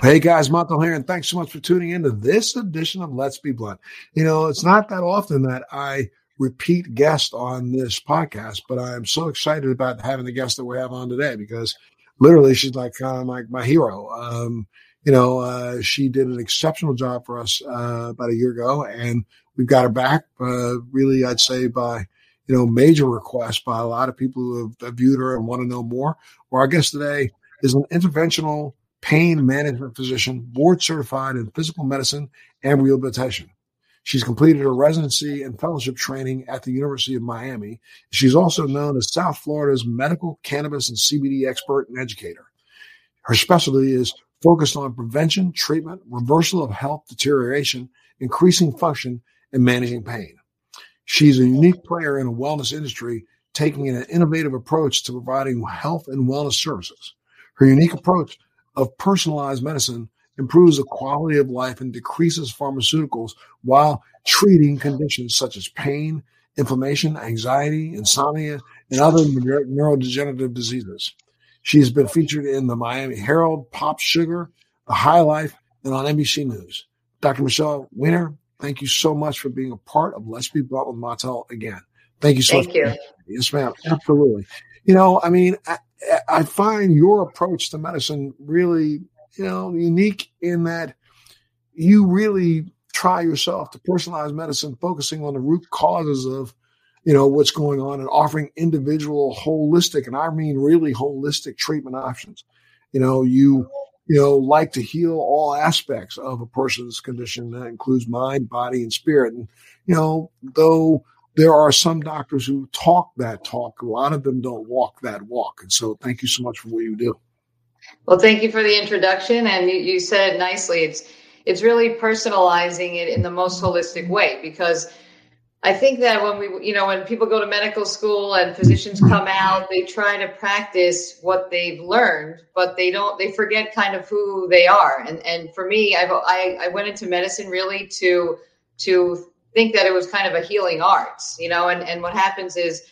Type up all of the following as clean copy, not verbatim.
Hey guys, Montel here, and thanks so much for tuning in to this edition of Let's Be Blunt. You know, it's not that often that I repeat guest on this podcast, but I am so excited about having the guest that we have on today because literally she's like my hero. She did an exceptional job for us about a year ago, and we've got her back really, I'd say, by major requests by a lot of people who have viewed her and want to know more. Well, our guest today is an interventional pain management physician, board certified in physical medicine and rehabilitation. She's completed her residency and fellowship training at the University of Miami. She's also known as South Florida's medical cannabis and CBD expert and educator. Her specialty is focused on prevention, treatment, reversal of health deterioration, increasing function, and managing pain. She's a unique player in the wellness industry, taking an innovative approach to providing health and wellness services. Her unique approach of personalized medicine improves the quality of life and decreases pharmaceuticals while treating conditions such as pain, inflammation, anxiety, insomnia, and other neurodegenerative diseases. She's been featured in the Miami Herald, Pop Sugar, The High Life, and on NBC News. Dr. Michelle Weiner, thank you so much for being a part of Let's Be Blunt with Montel again. Thank you so much. Thank you. Yes, ma'am. Absolutely. You know, I mean, I find your approach to medicine really, unique in that you really try yourself to personalize medicine, focusing on the root causes of, what's going on and offering individual holistic, and I mean really holistic treatment options. You like to heal all aspects of a person's condition. That includes mind, body, and spirit. And, though there are some doctors who talk that talk, a lot of them don't walk that walk. And so thank you so much for what you do. Well, thank you for the introduction. And you said it nicely. It's really personalizing it in the most holistic way, because I think that when we, when people go to medical school and physicians come out, they try to practice what they've learned, but they forget kind of who they are. And for me, I went into medicine really to think that it was kind of a healing arts, and what happens is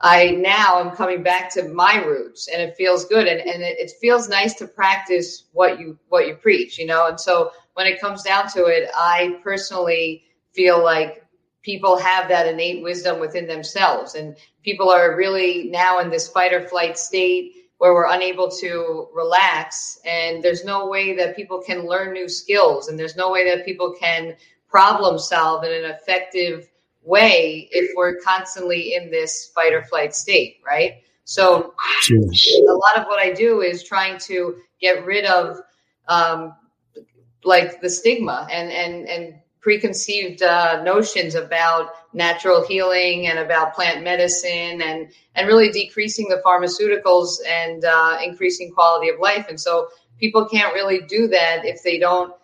I now am coming back to my roots, and it feels good. And it feels nice to practice what you preach, And so when it comes down to it, I personally feel like people have that innate wisdom within themselves, and people are really now in this fight or flight state where we're unable to relax, and there's no way that people can learn new skills, and there's no way that people can problem solve in an effective way if we're constantly in this fight or flight state, right? So a lot of what I do is trying to get rid of the stigma and preconceived notions about natural healing and about plant medicine and really decreasing the pharmaceuticals and increasing quality of life. And so people can't really do that if they don't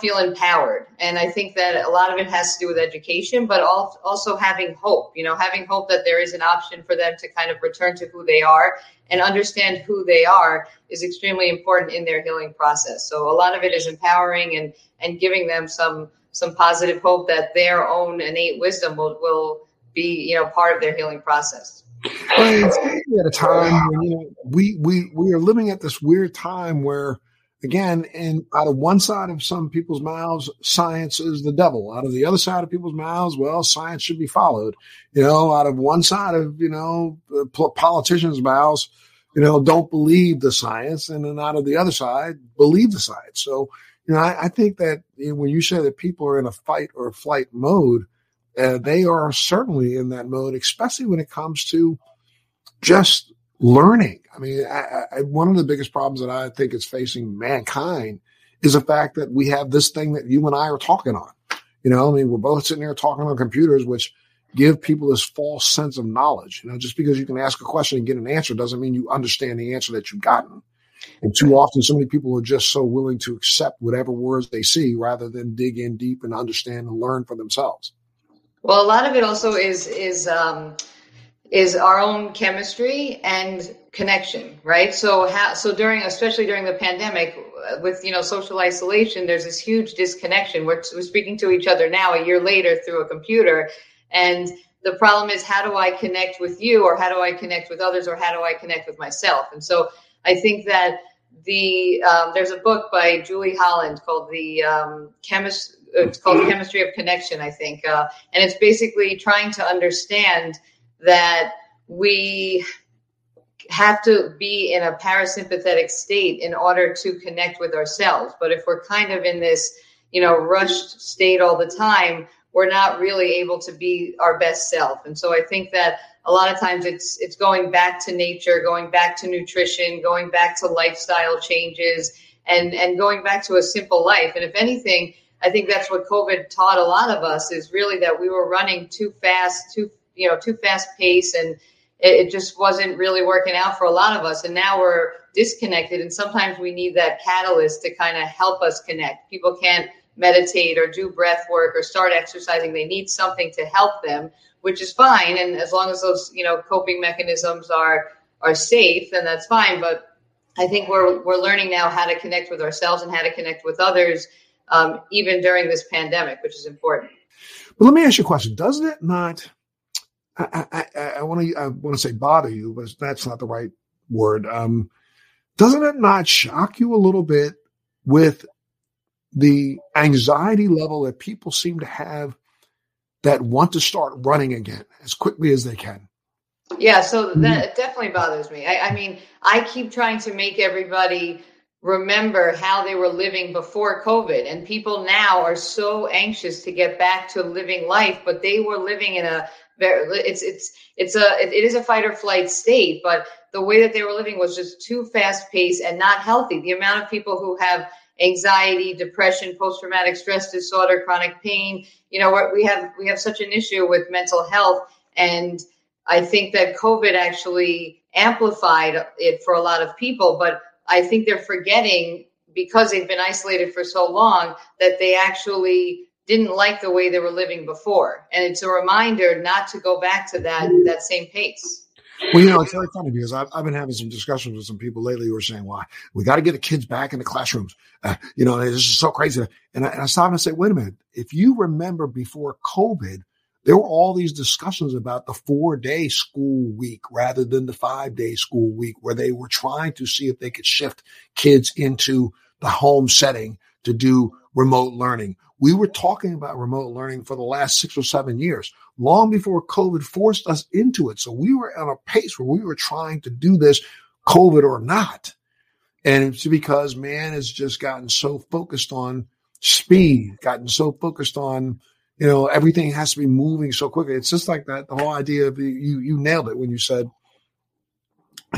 feel empowered. And I think that a lot of it has to do with education, but also having hope, having hope that there is an option for them to kind of return to who they are and understand who they are is extremely important in their healing process. So a lot of it is empowering and giving them some positive hope that their own innate wisdom will be, part of their healing process. Well, it's at a time when, we are living at this weird time where, again, and out of one side of some people's mouths, science is the devil. Out of the other side of people's mouths, well, science should be followed. Out of one side of, politicians' mouths, don't believe the science. And then out of the other side, believe the science. So, I think that when you say that people are in a fight or flight mode, they are certainly in that mode, especially when it comes to just learning. I mean, one of the biggest problems that I think is facing mankind is the fact that we have this thing that you and I are talking on. We're both sitting here talking on computers, which give people this false sense of knowledge. Just because you can ask a question and get an answer doesn't mean you understand the answer that you've gotten. And too often, so many people are just so willing to accept whatever words they see rather than dig in deep and understand and learn for themselves. Well, a lot of it also is our own chemistry and connection, right? So especially during the pandemic with, social isolation, there's this huge disconnection. We're speaking to each other now a year later through a computer. And the problem is, how do I connect with you, or how do I connect with others, or how do I connect with myself? And so I think that there's a book by Julie Holland called Chemistry of Connection, I think. And it's basically trying to understand that we have to be in a parasympathetic state in order to connect with ourselves. But if we're kind of in this, rushed state all the time, we're not really able to be our best self. And so I think that a lot of times it's going back to nature, going back to nutrition, going back to lifestyle changes, and going back to a simple life. And if anything, I think that's what COVID taught a lot of us, is really that we were running too fast pace, and it just wasn't really working out for a lot of us. And now we're disconnected, and sometimes we need that catalyst to kind of help us connect. People can't meditate or do breath work or start exercising. They need something to help them, which is fine. And as long as those, coping mechanisms are safe, then that's fine. But I think we're learning now how to connect with ourselves and how to connect with others, even during this pandemic, which is important. Well, let me ask you a question. Doesn't it not, I want to say bother you, but that's not the right word. Doesn't it not shock you a little bit with the anxiety level that people seem to have that want to start running again as quickly as they can? Yeah, so that definitely bothers me. I mean, I keep trying to make everybody remember how they were living before COVID, and people now are so anxious to get back to living life, but they were living in a it is a fight or flight state, but the way that they were living was just too fast paced and not healthy. The amount of people who have anxiety, depression, post-traumatic stress disorder, chronic pain, we have such an issue with mental health. And I think that COVID actually amplified it for a lot of people, but I think they're forgetting, because they've been isolated for so long, that they actually didn't like the way they were living before. And it's a reminder not to go back to that same pace. Well, it's very funny, because I've been having some discussions with some people lately who are saying, well, we got to get the kids back in the classrooms. This is so crazy. And I stopped and I said, wait a minute. If you remember before COVID, there were all these discussions about the 4-day school week rather than the 5-day school week, where they were trying to see if they could shift kids into the home setting to do remote learning. We were talking about remote learning for the last 6 or 7 years, long before COVID forced us into it. So we were on a pace where we were trying to do this, COVID or not. And it's because man has just gotten so focused on speed, gotten so focused on, everything has to be moving so quickly. It's just like that. The whole idea of you nailed it when you said,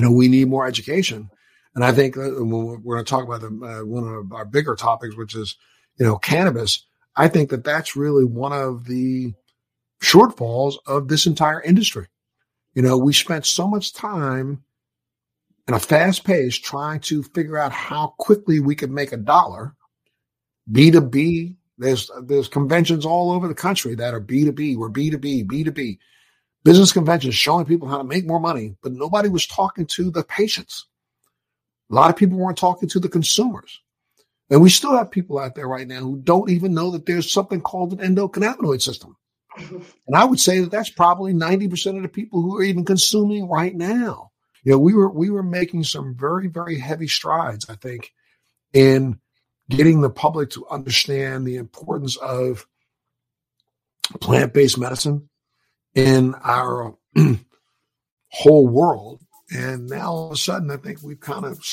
we need more education. And I think we're going to talk about one of our bigger topics, which is, cannabis. I think that that's really one of the shortfalls of this entire industry. We spent so much time in a fast pace trying to figure out how quickly we could make a dollar. B2B, there's conventions all over the country that are B2B. We're B2B, B2B. Business conventions showing people how to make more money, but nobody was talking to the patients. A lot of people weren't talking to the consumers. And we still have people out there right now who don't even know that there's something called an endocannabinoid system. And I would say that that's probably 90% of the people who are even consuming right now. We were making some very, very heavy strides, I think, in getting the public to understand the importance of plant-based medicine in our whole world. And now all of a sudden, I think we've kind of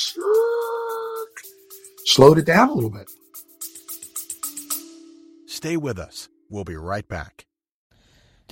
slowed it down a little bit. Stay with us. We'll be right back.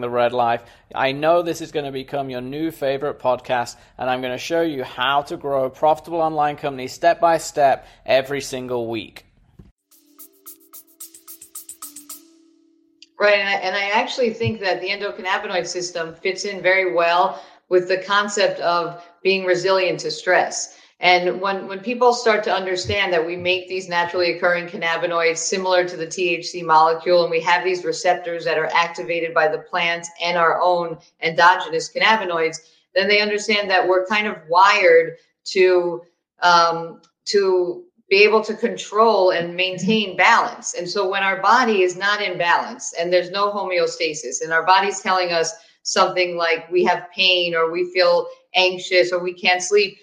the Red Life. I know this is going to become your new favorite podcast, and I'm going to show you how to grow a profitable online company step by step every single week. Right. And I actually think that the endocannabinoid system fits in very well with the concept of being resilient to stress. And when people start to understand that we make these naturally occurring cannabinoids similar to the THC molecule, and we have these receptors that are activated by the plants and our own endogenous cannabinoids, then they understand that we're kind of wired to be able to control and maintain balance. And so when our body is not in balance and there's no homeostasis and our body's telling us something like we have pain or we feel anxious or we can't sleep,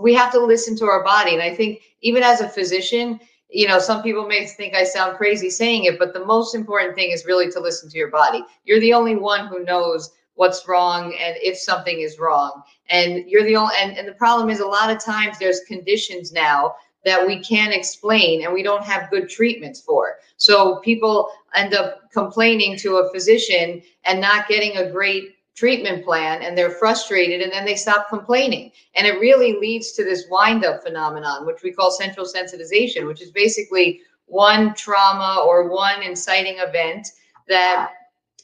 we have to listen to our body. And I think even as a physician, you know, some people may think I sound crazy saying it, but the most important thing is really to listen to your body. You're the only one who knows what's wrong and if something is wrong. And you're the only, and the problem is a lot of times there's conditions now that we can't explain and we don't have good treatments for. So people end up complaining to a physician and not getting a great treatment plan, and they're frustrated, and then they stop complaining. And it really leads to this wind-up phenomenon, which we call central sensitization, which is basically one trauma or one inciting event that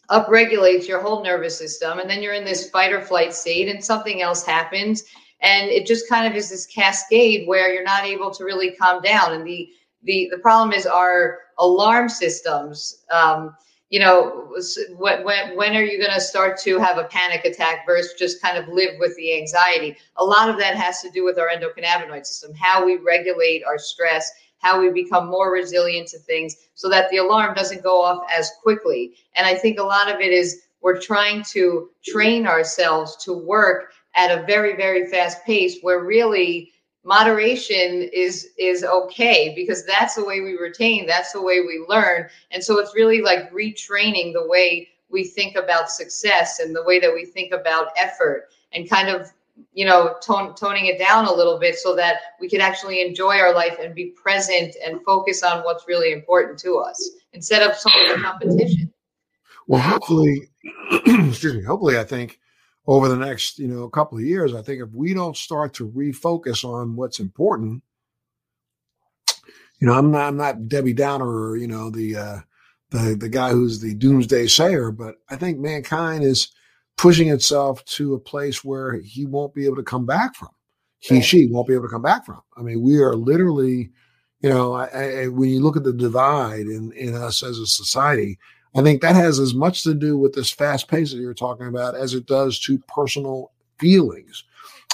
upregulates your whole nervous system. And then you're in this fight or flight state and something else happens. And it just kind of is this cascade where you're not able to really calm down. And the problem is our alarm systems, you know, when are you going to start to have a panic attack versus just kind of live with the anxiety? A lot of that has to do with our endocannabinoid system, how we regulate our stress, how we become more resilient to things so that the alarm doesn't go off as quickly. And I think a lot of it is we're trying to train ourselves to work at a very, very fast pace where really moderation is okay, because that's the way we retain, that's the way we learn. And so it's really like retraining the way we think about success and the way that we think about effort, and kind of, you know, toning it down a little bit so that we can actually enjoy our life and be present and focus on what's really important to us instead of some of the competition. Well, hopefully, excuse me, hopefully I think over the next, you know, couple of years, I think if we don't start to refocus on what's important, you know, I'm not Debbie Downer or, you know, the guy who's the doomsday sayer, but I think mankind is pushing itself to a place where he won't be able to come back from. She won't be able to come back from. I mean, we are literally, you know, when you look at the divide in us as a society, I think that has as much to do with this fast pace that you're talking about as it does to personal feelings.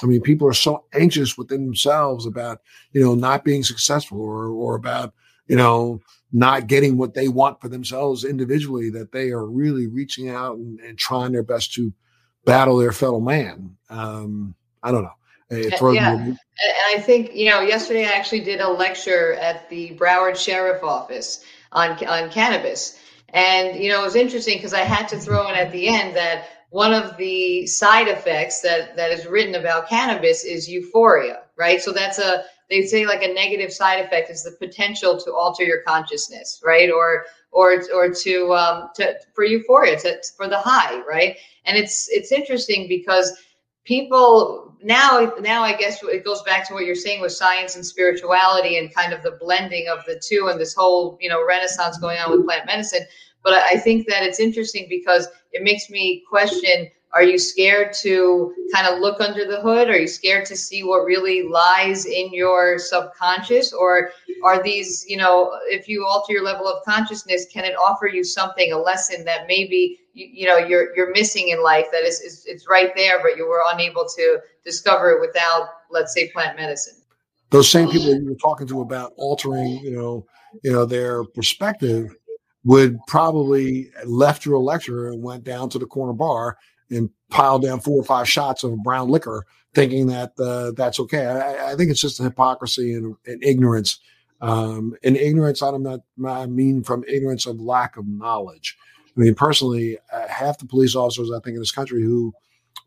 I mean, people are so anxious within themselves about, you know, not being successful or about, you know, not getting what they want for themselves individually, that they are really reaching out and trying their best to battle their fellow man. I don't know. And I think, you know, yesterday I actually did a lecture at the Broward Sheriff's Office on cannabis. And, you know, it was interesting because I had to throw in at the end that one of the side effects that is written about cannabis is euphoria, right? So that's they say like a negative side effect is the potential to alter your consciousness, right? Or for euphoria, for the high, right? And it's interesting because people now I guess it goes back to what you're saying with science and spirituality and kind of the blending of the two and this whole, you know, renaissance going on with plant medicine. But I think that it's interesting because it makes me question, are you scared to kind of look under the hood? Are you scared to see what really lies in your subconscious? Or are these, you know, if you alter your level of consciousness, can it offer you something, a lesson that maybe, you know, you're missing in life that is it's right there, but you were unable to discover it without, let's say, plant medicine? Those same people you were talking to about altering, you know, their perspective would probably left your lecture and went down to the corner bar and pile down 4 or 5 shots of brown liquor, thinking that that's okay. I think it's just a hypocrisy and ignorance. And ignorance, I mean from ignorance of lack of knowledge. I mean, personally, half the police officers, I think, in this country who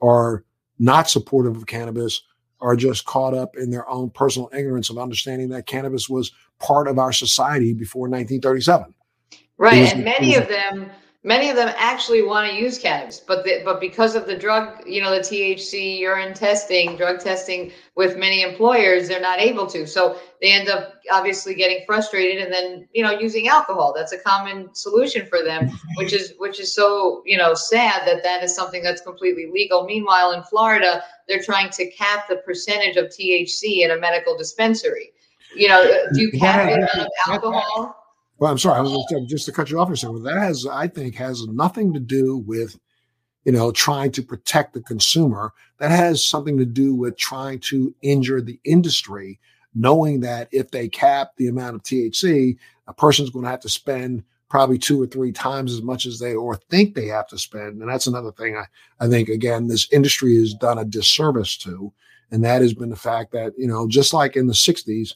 are not supportive of cannabis are just caught up in their own personal ignorance of understanding that cannabis was part of our society before 1937. Right, and many of them Many of them actually want to use cannabis, but because of the drug, the THC urine testing, drug testing with many employers, they're not able to. So they end up obviously getting frustrated and then, using alcohol. That's a common solution for them, which is so, sad that is something that's completely legal. Meanwhile, in Florida, they're trying to cap the percentage of THC in a medical dispensary. Do you cap the amount of alcohol? Well, I'm sorry, I was just to cut you off for a second. That has nothing to do with, trying to protect the consumer. That has something to do with trying to injure the industry, knowing that if they cap the amount of THC, a person's going to have to spend probably 2 or 3 times as much as they think they have to spend. And that's another thing I think, again, this industry has done a disservice to. And that has been the fact that, just like in the 60s,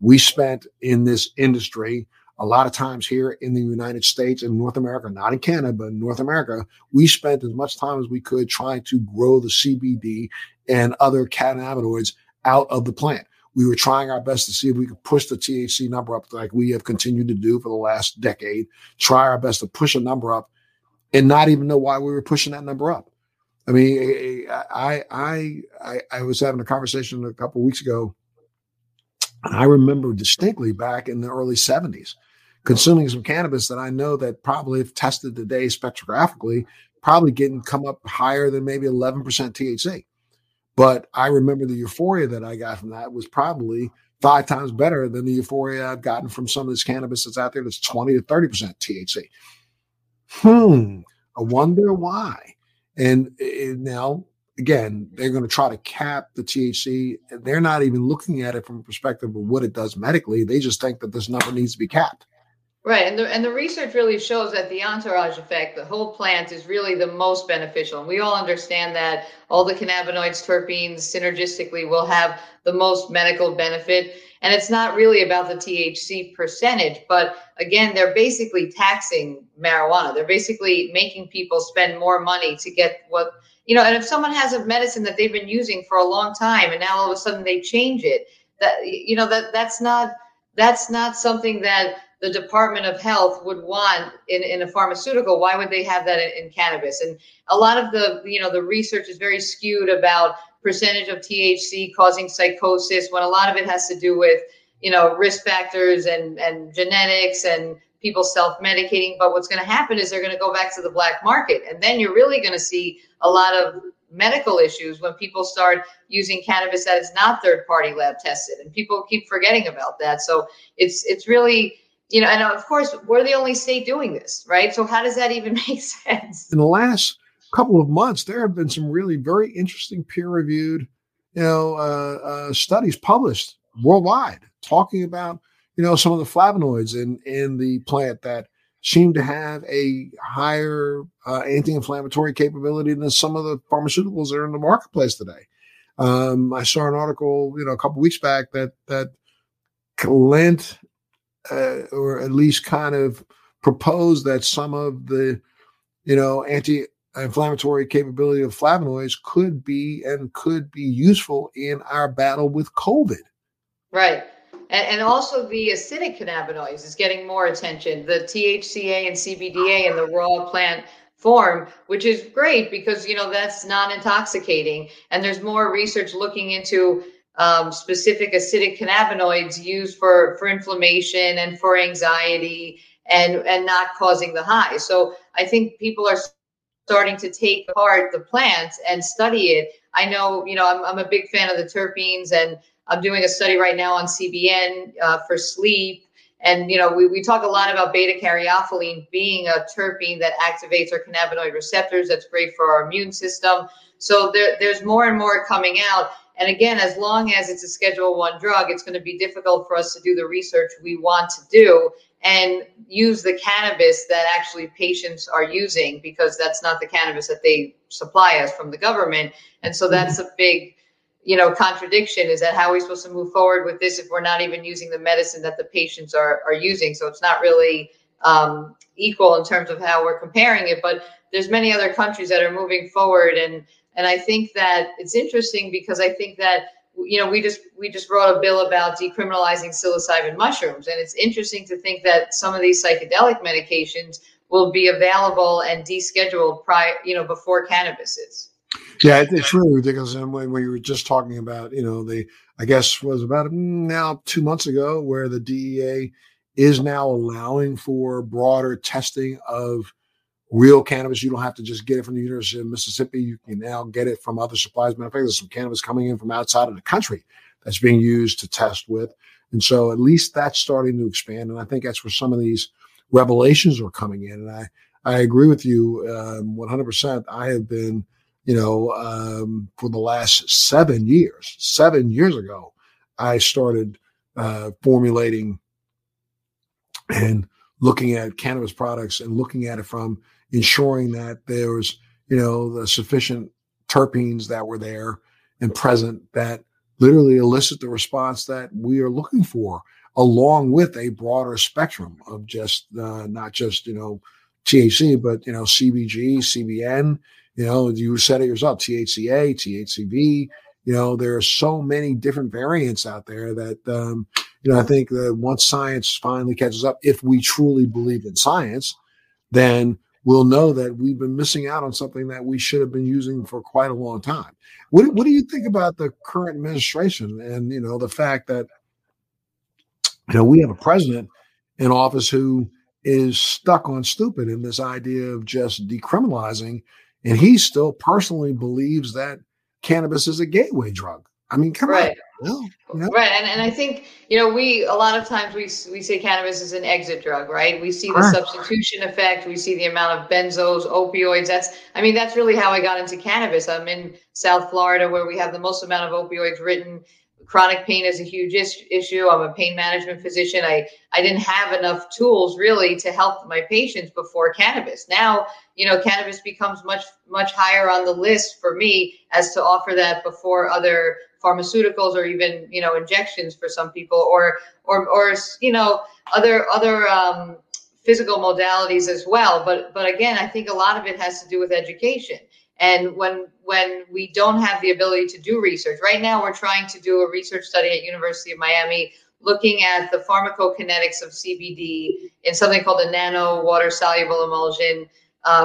we spent in this industry a lot of times here in the United States and North America, not in Canada, but in North America, we spent as much time as we could trying to grow the CBD and other cannabinoids out of the plant. We were trying our best to see if we could push the THC number up like we have continued to do for the last decade, try our best to push a number up and not even know why we were pushing that number up. I mean, I was having a conversation a couple of weeks ago, and I remember distinctly back in the early 70s, consuming some cannabis that I know that probably if tested today spectrographically, probably come up higher than maybe 11% THC. But I remember the euphoria that I got from that was probably 5 times better than the euphoria I've gotten from some of this cannabis that's out there that's 20 to 30% THC. I wonder why. And now, again, they're going to try to cap the THC. They're not even looking at it from a perspective of what it does medically. They just think that this number needs to be capped. Right. And the research really shows that the entourage effect, the whole plant, is really the most beneficial. And we all understand that all the cannabinoids, terpenes synergistically will have the most medical benefit. And it's not really about the THC percentage. But again, they're basically taxing marijuana. They're basically making people spend more money to get what, and if someone has a medicine that they've been using for a long time and now all of a sudden they change it, that's not something that the Department of Health would want in a pharmaceutical. Why would they have that in cannabis? And a lot of the, the research is very skewed about percentage of THC causing psychosis, when a lot of it has to do with, risk factors and genetics and people self-medicating. But what's going to happen is they're going to go back to the black market. And then you're really going to see a lot of medical issues when people start using cannabis that is not third-party lab tested. And people keep forgetting about that. So it's really... and of course, we're the only state doing this, right? So how does that even make sense? In the last couple of months, there have been some really very interesting peer-reviewed, studies published worldwide talking about, some of the flavonoids in the plant that seem to have a higher anti-inflammatory capability than some of the pharmaceuticals that are in the marketplace today. I saw an article, a couple of weeks back that lent... or at least kind of propose that some of the, anti-inflammatory capability of flavonoids could be useful in our battle with COVID. Right. And also the acidic cannabinoids is getting more attention. The THCA and CBDA in the raw plant form, which is great because, that's non-intoxicating. And there's more research looking into specific acidic cannabinoids used for inflammation and for anxiety and not causing the high. So I think people are starting to take apart the plants and study it. I know, I'm a big fan of the terpenes, and I'm doing a study right now on CBN for sleep. And, we talk a lot about beta-caryophyllene being a terpene that activates our cannabinoid receptors. That's great for our immune system. So there's more and more coming out. And again, as long as it's a Schedule I drug, it's going to be difficult for us to do the research we want to do and use the cannabis that actually patients are using, because that's not the cannabis that they supply us from the government. And so that's a big, contradiction. Is that how are we supposed to move forward with this if we're not even using the medicine that the patients are using? So it's not really equal in terms of how we're comparing it. But there's many other countries that are moving forward. And I think that it's interesting because I think that, we just wrote a bill about decriminalizing psilocybin mushrooms. And it's interesting to think that some of these psychedelic medications will be available and descheduled prior, before cannabis is. Yeah, it's really ridiculous. And when we were just talking about, I guess was about now 2 months ago where the DEA is now allowing for broader testing of real cannabis. You don't have to just get it from the University of Mississippi. You can now get it from other suppliers. Matter of fact, there's some cannabis coming in from outside of the country that's being used to test with. And so at least that's starting to expand. And I think that's where some of these revelations are coming in. And I agree with you 100%. I have been, for the last 7 years, 7 years ago, I started formulating and looking at cannabis products and looking at it from ensuring that there was, the sufficient terpenes that were there and present that literally elicit the response that we are looking for, along with a broader spectrum of just not just, THC, but, CBG, CBN, you said it yourself, THCA, THCV, there are so many different variants out there that, I think that once science finally catches up, if we truly believe in science, then we'll know that we've been missing out on something that we should have been using for quite a long time. What do you think about the current administration and, the fact that, we have a president in office who is stuck on stupid in this idea of just decriminalizing, and he still personally believes that cannabis is a gateway drug? I mean, come right. on. No. Right. And I think, a lot of times we say cannabis is an exit drug, right? We see the substitution effect. We see the amount of benzos, opioids. That's really how I got into cannabis. I'm in South Florida where we have the most amount of opioids written. Chronic pain is a huge issue. I'm a pain management physician. I didn't have enough tools really to help my patients before cannabis. Now, cannabis becomes much, much higher on the list for me as to offer that before other pharmaceuticals or even, injections for some people or other physical modalities as well. But again, I think a lot of it has to do with education. And when we don't have the ability to do research, right now we're trying to do a research study at University of Miami looking at the pharmacokinetics of CBD in something called a nano water-soluble emulsion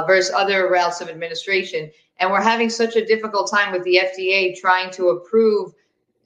versus other routes of administration. And we're having such a difficult time with the FDA trying to approve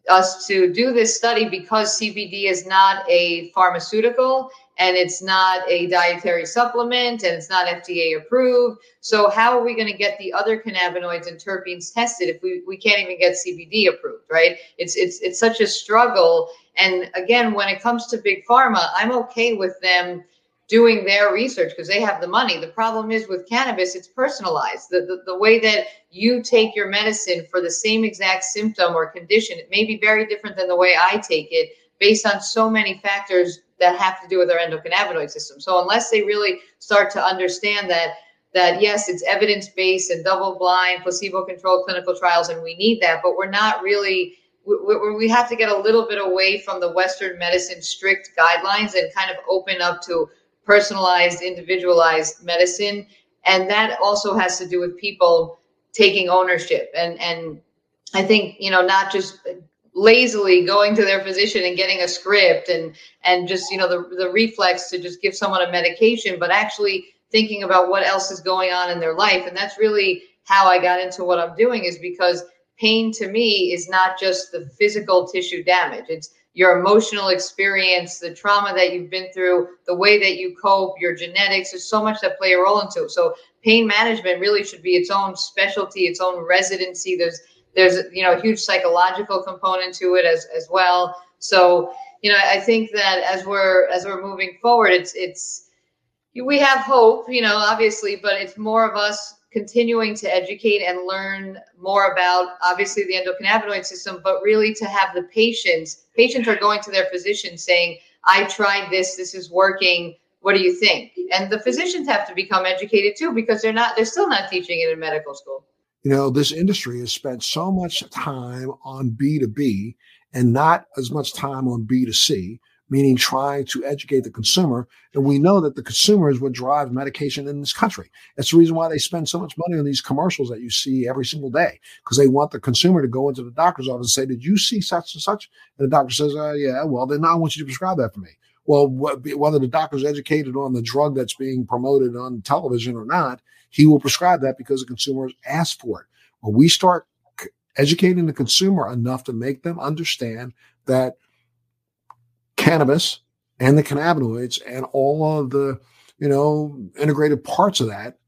us to do this study because CBD is not a pharmaceutical and it's not a dietary supplement and it's not FDA approved. So how are we going to get the other cannabinoids and terpenes tested if we can't even get CBD approved, right? It's such a struggle. And again, when it comes to big pharma, I'm okay with them doing their research because they have the money. The problem is with cannabis, it's personalized. The way that you take your medicine for the same exact symptom or condition, it may be very different than the way I take it based on so many factors that have to do with our endocannabinoid system. So unless they really start to understand that yes, it's evidence-based and double-blind, placebo-controlled clinical trials, and we need that, but we're not really... We have to get a little bit away from the Western medicine strict guidelines and kind of open up to personalized, individualized medicine. And that also has to do with people taking ownership. And I think, not just lazily going to their physician and getting a script and just, the reflex to just give someone a medication, but actually thinking about what else is going on in their life. And that's really how I got into what I'm doing, is because pain to me is not just the physical tissue damage. It's your emotional experience, the trauma that you've been through, the way that you cope, your genetics. There's so much that play a role into it. So pain management really should be its own specialty, its own residency. There's a huge psychological component to it as well. So, I think that as we're moving forward, it's we have hope, obviously, but it's more of us continuing to educate and learn more about, obviously, the endocannabinoid system, but really to have the patients. Patients are going to their physician saying, I tried this, this is working, what do you think? And the physicians have to become educated too, because they're still not teaching it in medical school. This industry has spent so much time on B2B and not as much time on B2C, meaning trying to educate the consumer. And we know that the consumer is what drives medication in this country. That's the reason why they spend so much money on these commercials that you see every single day, because they want the consumer to go into the doctor's office and say, did you see such and such? And the doctor says, yeah, well, then I want you to prescribe that for me. well, whether the doctor's educated on the drug that's being promoted on television or not, he will prescribe that because the consumer has asked for it. When we start educating the consumer enough to make them understand that cannabis and the cannabinoids and all of the, you know, integrated parts of that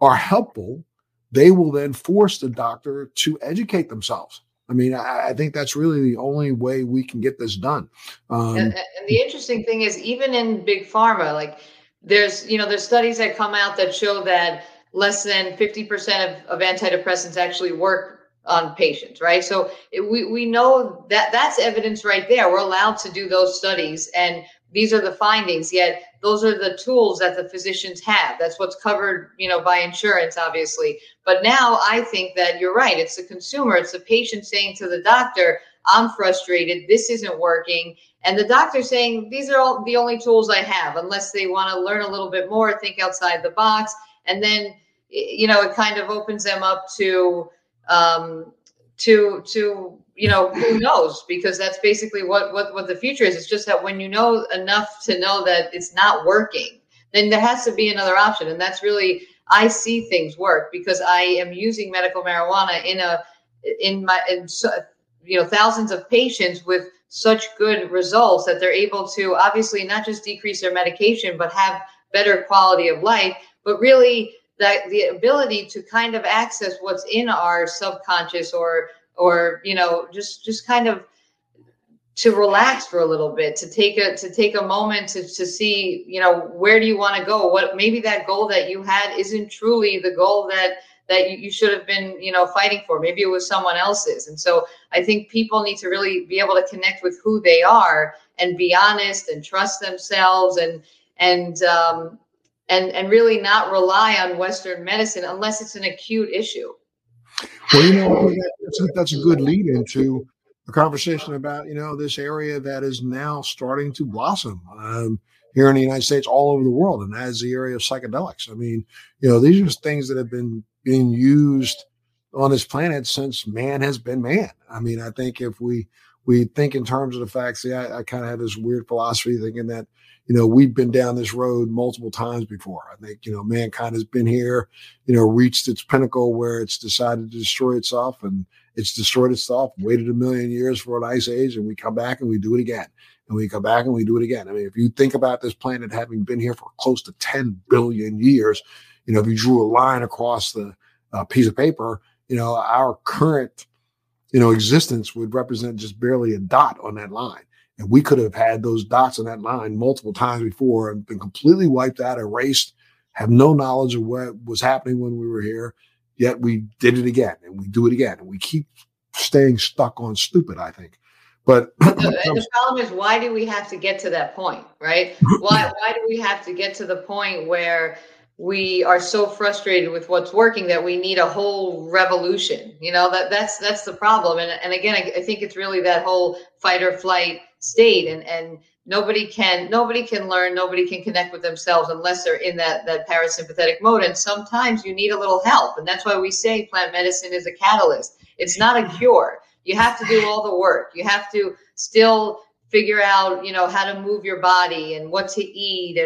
are helpful, they will then force the doctor to educate themselves. I mean, I think that's really the only way we can get this done. And the interesting thing is, even in big pharma, like there's studies that come out that show that less than 50% of antidepressants actually work on patients, right? So we know that that's evidence right there. We're allowed to do those studies, and these are the findings, yet those are the tools that the physicians have. That's what's covered, by insurance, obviously. But now I think that you're right. It's the consumer, it's the patient saying to the doctor, I'm frustrated, this isn't working. And the doctor saying, these are all the only tools I have, unless they want to learn a little bit more, think outside the box. And then, it kind of opens them up to who knows, because that's basically what the future is. It's just that when you know enough to know that it's not working, then there has to be another option. And that's really, I see things work because I am using medical marijuana in thousands of patients with such good results that they're able to obviously not just decrease their medication, but have better quality of life, but really that the ability to kind of access what's in our subconscious or just kind of to relax for a little bit, to take a moment to see, where do you want to go? What, maybe that goal that you had isn't truly the goal that you should have been, fighting for. Maybe it was someone else's. And so I think people need to really be able to connect with who they are and be honest and trust themselves and really not rely on Western medicine unless it's an acute issue. Well, that's a good lead into a conversation about, this area that is now starting to blossom here in the United States, all over the world. And that is the area of psychedelics. I mean, these are things that have been being used on this planet since man has been man. I mean, I think if we think in terms of the facts, I kind of have this weird philosophy thinking that, we've been down this road multiple times before. I think, mankind has been here, reached its pinnacle where it's decided to destroy itself, and it's destroyed itself, waited 1 million years for an ice age, and we come back and we do it again. And we come back and we do it again. I mean, if you think about this planet having been here for close to 10 billion years, if you drew a line across the piece of paper, our current, existence would represent just barely a dot on that line. And we could have had those dots on that line multiple times before and been completely wiped out, erased, have no knowledge of what was happening when we were here, yet we did it again, and we do it again. And we keep staying stuck on stupid, I think. But the problem is, why do we have to get to that point, right? Why do we have to get to the point where we are so frustrated with what's working that we need a whole revolution? That's the problem. And again, I think it's really that whole fight or flight state, and nobody can learn, nobody can connect with themselves unless they're in that parasympathetic mode. And sometimes you need a little help. And that's why we say plant medicine is a catalyst. It's not a cure. You have to do all the work. You have to still figure out, how to move your body and what to eat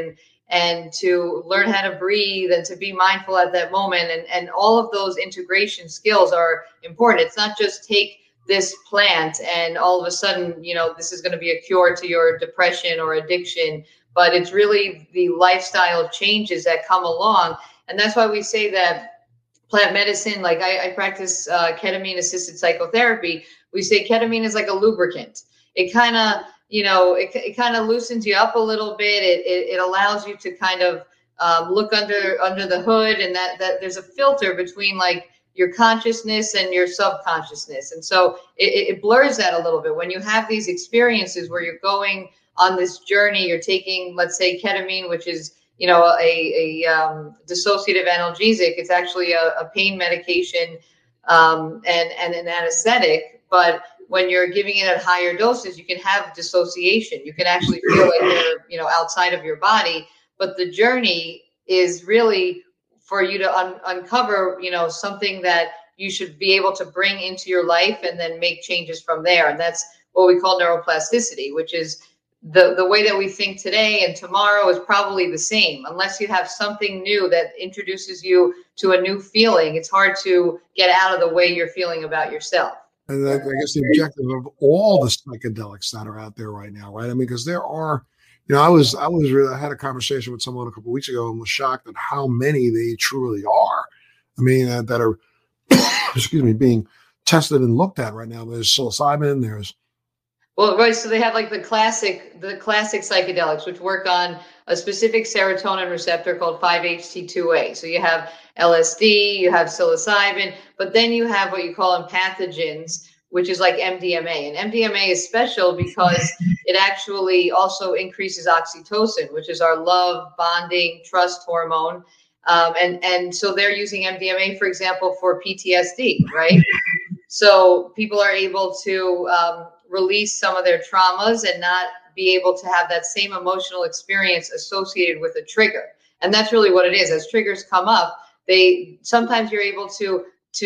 and to learn how to breathe and to be mindful at that moment. And all of those integration skills are important. It's not just take this plant and all of a sudden, this is going to be a cure to your depression or addiction, but it's really the lifestyle changes that come along. And that's why we say that plant medicine, like I practice ketamine assisted psychotherapy. We say ketamine is like a lubricant. It kind of, it kind of loosens you up a little bit. It allows you to kind of look under the hood, and that there's a filter between like your consciousness and your subconsciousness. And so it blurs that a little bit. When you have these experiences where you're going on this journey, you're taking, let's say, ketamine, which is, dissociative analgesic. It's actually a pain medication and an anesthetic, but when you're giving it at higher doses, you can have dissociation. You can actually feel like you're, outside of your body. But the journey is really for you to uncover, something that you should be able to bring into your life and then make changes from there. And that's what we call neuroplasticity, which is the way that we think today and tomorrow is probably the same. Unless you have something new that introduces you to a new feeling, it's hard to get out of the way you're feeling about yourself. And that, I guess the objective of all the psychedelics that are out there right now, right? I mean, because there are, you know, I had a conversation with someone a couple of weeks ago and was shocked at how many they truly are. I mean, that are, excuse me, being tested and looked at right now. There's psilocybin, there's. Well, right. So they have like the classic psychedelics, which work on a specific serotonin receptor called 5-HT2A. So you have LSD, you have psilocybin, but then you have what you call empathogens, which is like MDMA. And MDMA is special because it actually also increases oxytocin, which is our love, bonding, trust hormone. And so they're using MDMA, for example, for PTSD, right? So people are able to release some of their traumas and not be able to have that same emotional experience associated with a trigger. And that's really what it is. As triggers come up, sometimes you're able to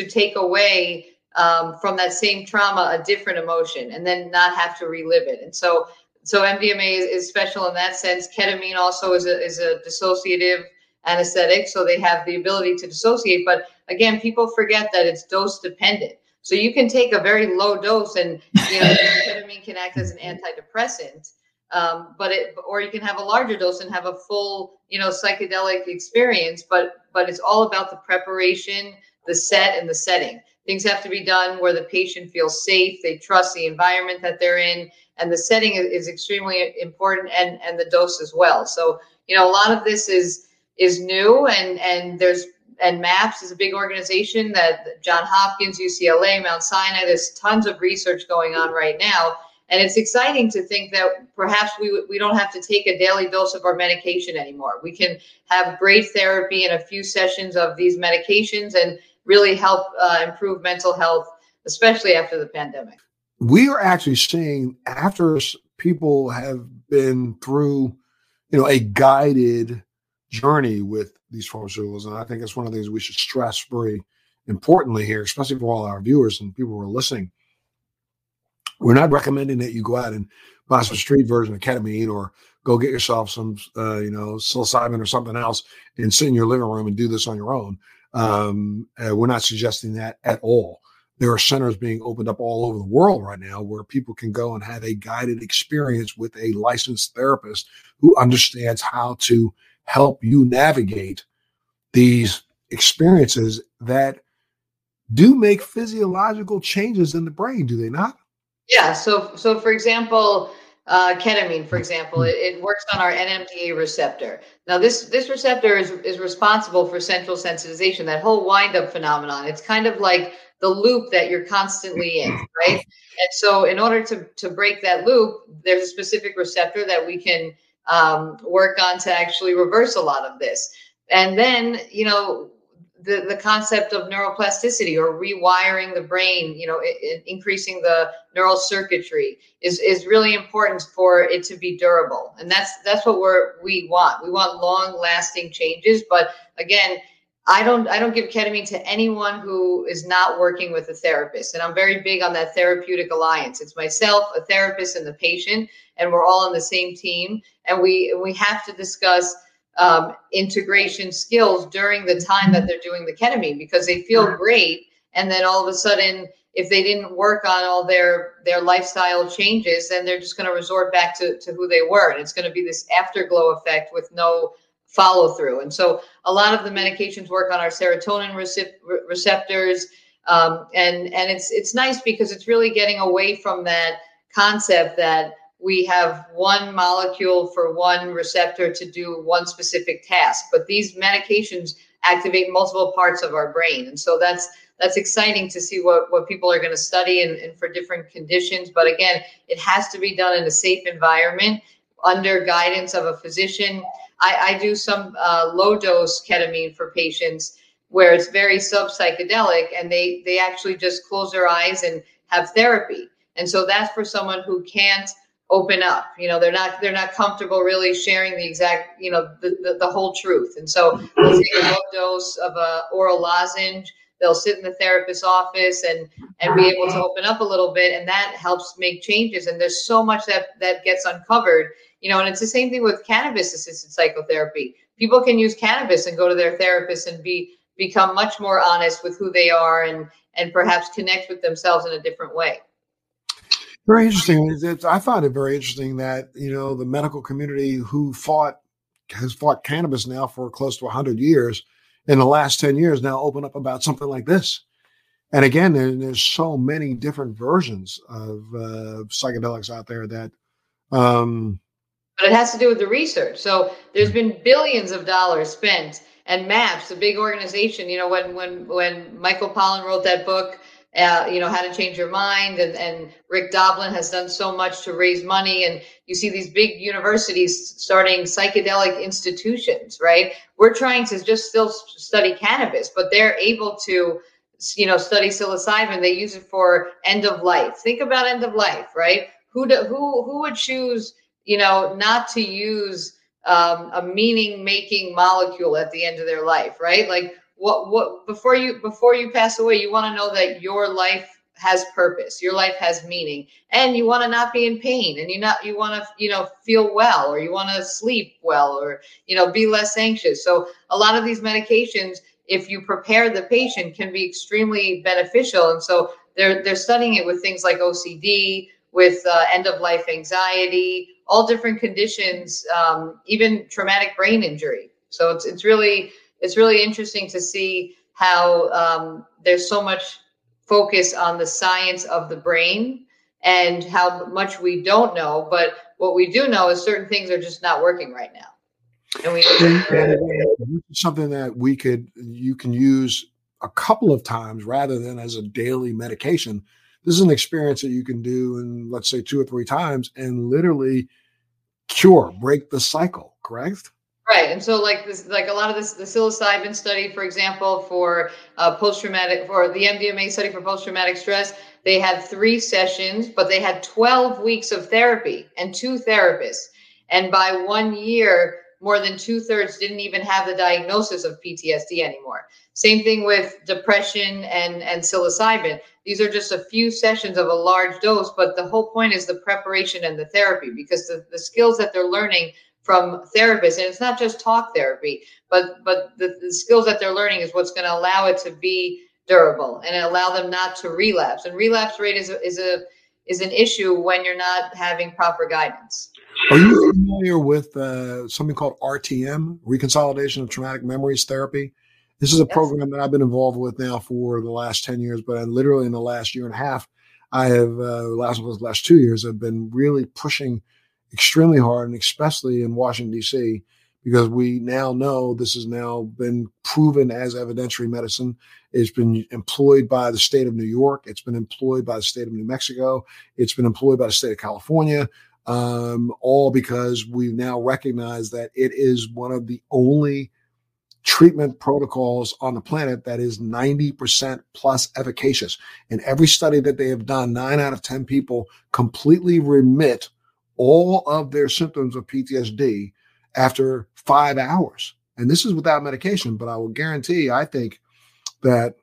take away from that same trauma a different emotion and then not have to relive it. And so MDMA is special in that sense. Ketamine also is a dissociative anesthetic, so they have the ability to dissociate. But again, people forget that it's dose dependent. So you can take a very low dose, and you know, ketamine can act as an antidepressant, or you can have a larger dose and have a full, you know, psychedelic experience. But it's all about the preparation, the set, and the setting. Things have to be done where the patient feels safe, they trust the environment that they're in, and the setting is extremely important, and the dose as well. So you know, a lot of this is new, and MAPS is a big organization that John Hopkins, UCLA, Mount Sinai, there's tons of research going on right now. And it's exciting to think that perhaps we don't have to take a daily dose of our medication anymore. We can have great therapy and a few sessions of these medications and really help improve mental health, especially after the pandemic. We are actually seeing, after people have been through, you know, a guided journey with these pharmaceuticals, and I think that's one of the things we should stress very importantly here, especially for all our viewers and people who are listening. We're not recommending that you go out and buy some street version of ketamine or go get yourself some, psilocybin or something else and sit in your living room and do this on your own. We're not suggesting that at all. There are centers being opened up all over the world right now where people can go and have a guided experience with a licensed therapist who understands how to help you navigate these experiences that do make physiological changes in the brain, do they not? Yeah. So for example, ketamine, for example, it works on our NMDA receptor. Now, this receptor is responsible for central sensitization, that whole wind-up phenomenon. It's kind of like the loop that you're constantly in, right? And so in order to break that loop, there's a specific receptor that we can work on to actually reverse a lot of this. And then, you know, the concept of neuroplasticity or rewiring the brain, you know, increasing the neural circuitry is really important for it to be durable. And that's what we want. We want long lasting changes. But again, I don't give ketamine to anyone who is not working with a therapist. And I'm very big on that therapeutic alliance. It's myself, a therapist, and the patient, and we're all on the same team. And we have to discuss integration skills during the time that they're doing the ketamine, because they feel great. And then all of a sudden, if they didn't work on all their lifestyle changes, then they're just going to resort back to who they were. And it's going to be this afterglow effect with no follow through. And so a lot of the medications work on our serotonin receptors. And it's nice because it's really getting away from that concept that we have one molecule for one receptor to do one specific task, but these medications activate multiple parts of our brain. And so that's exciting to see what people are going to study and for different conditions. But again, it has to be done in a safe environment under guidance of a physician. I do some low dose ketamine for patients where it's very sub-psychedelic, and they actually just close their eyes and have therapy. And so that's for someone who can't open up, you know, they're not comfortable really sharing the exact, you know, the whole truth. And so let's take a low dose of a oral lozenge they'll sit in the therapist's office and be able to open up a little bit. And that helps make changes. And there's so much that gets uncovered, you know, and it's the same thing with cannabis assisted psychotherapy. People can use cannabis and go to their therapist and become much more honest with who they are and perhaps connect with themselves in a different way. Very interesting. I find it very interesting that, you know, the medical community who has fought cannabis now for close to 100 years in the last 10 years now open up about something like this. And again, there's so many different versions of psychedelics out there that. But it has to do with the research. So there's been billions of dollars spent, and MAPS, the big organization, you know, when Michael Pollan wrote that book, you know, How to Change Your Mind, and Rick Doblin has done so much to raise money. And you see these big universities starting psychedelic institutions, right? We're trying to just still study cannabis, but they're able to, you know, study psilocybin. They use it for end of life. Think about end of life, right? Who would choose, you know, not to use a meaning-making molecule at the end of their life, right? Like, What before you pass away, you want to know that your life has purpose, your life has meaning, and you want to not be in pain, and you want to, you know, feel well, or you want to sleep well, or, you know, be less anxious. So a lot of these medications, if you prepare the patient, can be extremely beneficial. And so they're studying it with things like OCD, with end of life anxiety, all different conditions, even traumatic brain injury. So it's really interesting to see how there's so much focus on the science of the brain and how much we don't know. But what we do know is certain things are just not working right now. And we something that you can use a couple of times rather than as a daily medication. This is an experience that you can do in, let's say, 2 or 3 times and literally break the cycle, correct? Right. And so like a lot of the psilocybin study, for example, for the MDMA study for post-traumatic stress, they had 3 sessions, but they had 12 weeks of therapy and 2 therapists. And by 1 year, more than 2/3 didn't even have the diagnosis of PTSD anymore. Same thing with depression and psilocybin. These are just a few sessions of a large dose, but the whole point is the preparation and the therapy, because the skills that they're learning from therapists, and it's not just talk therapy, but the skills that they're learning is what's going to allow it to be durable and allow them not to relapse. And relapse rate is an issue when you're not having proper guidance. Are you familiar with something called RTM, Reconsolidation of Traumatic Memories Therapy? This is a program that I've been involved with now for the last 10 years, but literally in the last year and a half, I have last 2 years, I've been really pushing extremely hard, and especially in Washington, D.C., because we now know this has now been proven as evidentiary medicine. It's been employed by the state of New York. It's been employed by the state of New Mexico. It's been employed by the state of California, all because we now recognize that it is one of the only treatment protocols on the planet that is 90% plus efficacious. In every study that they have done, 9 out of 10 people completely remit all of their symptoms of PTSD after 5 hours. And this is without medication, but I will guarantee, I think that,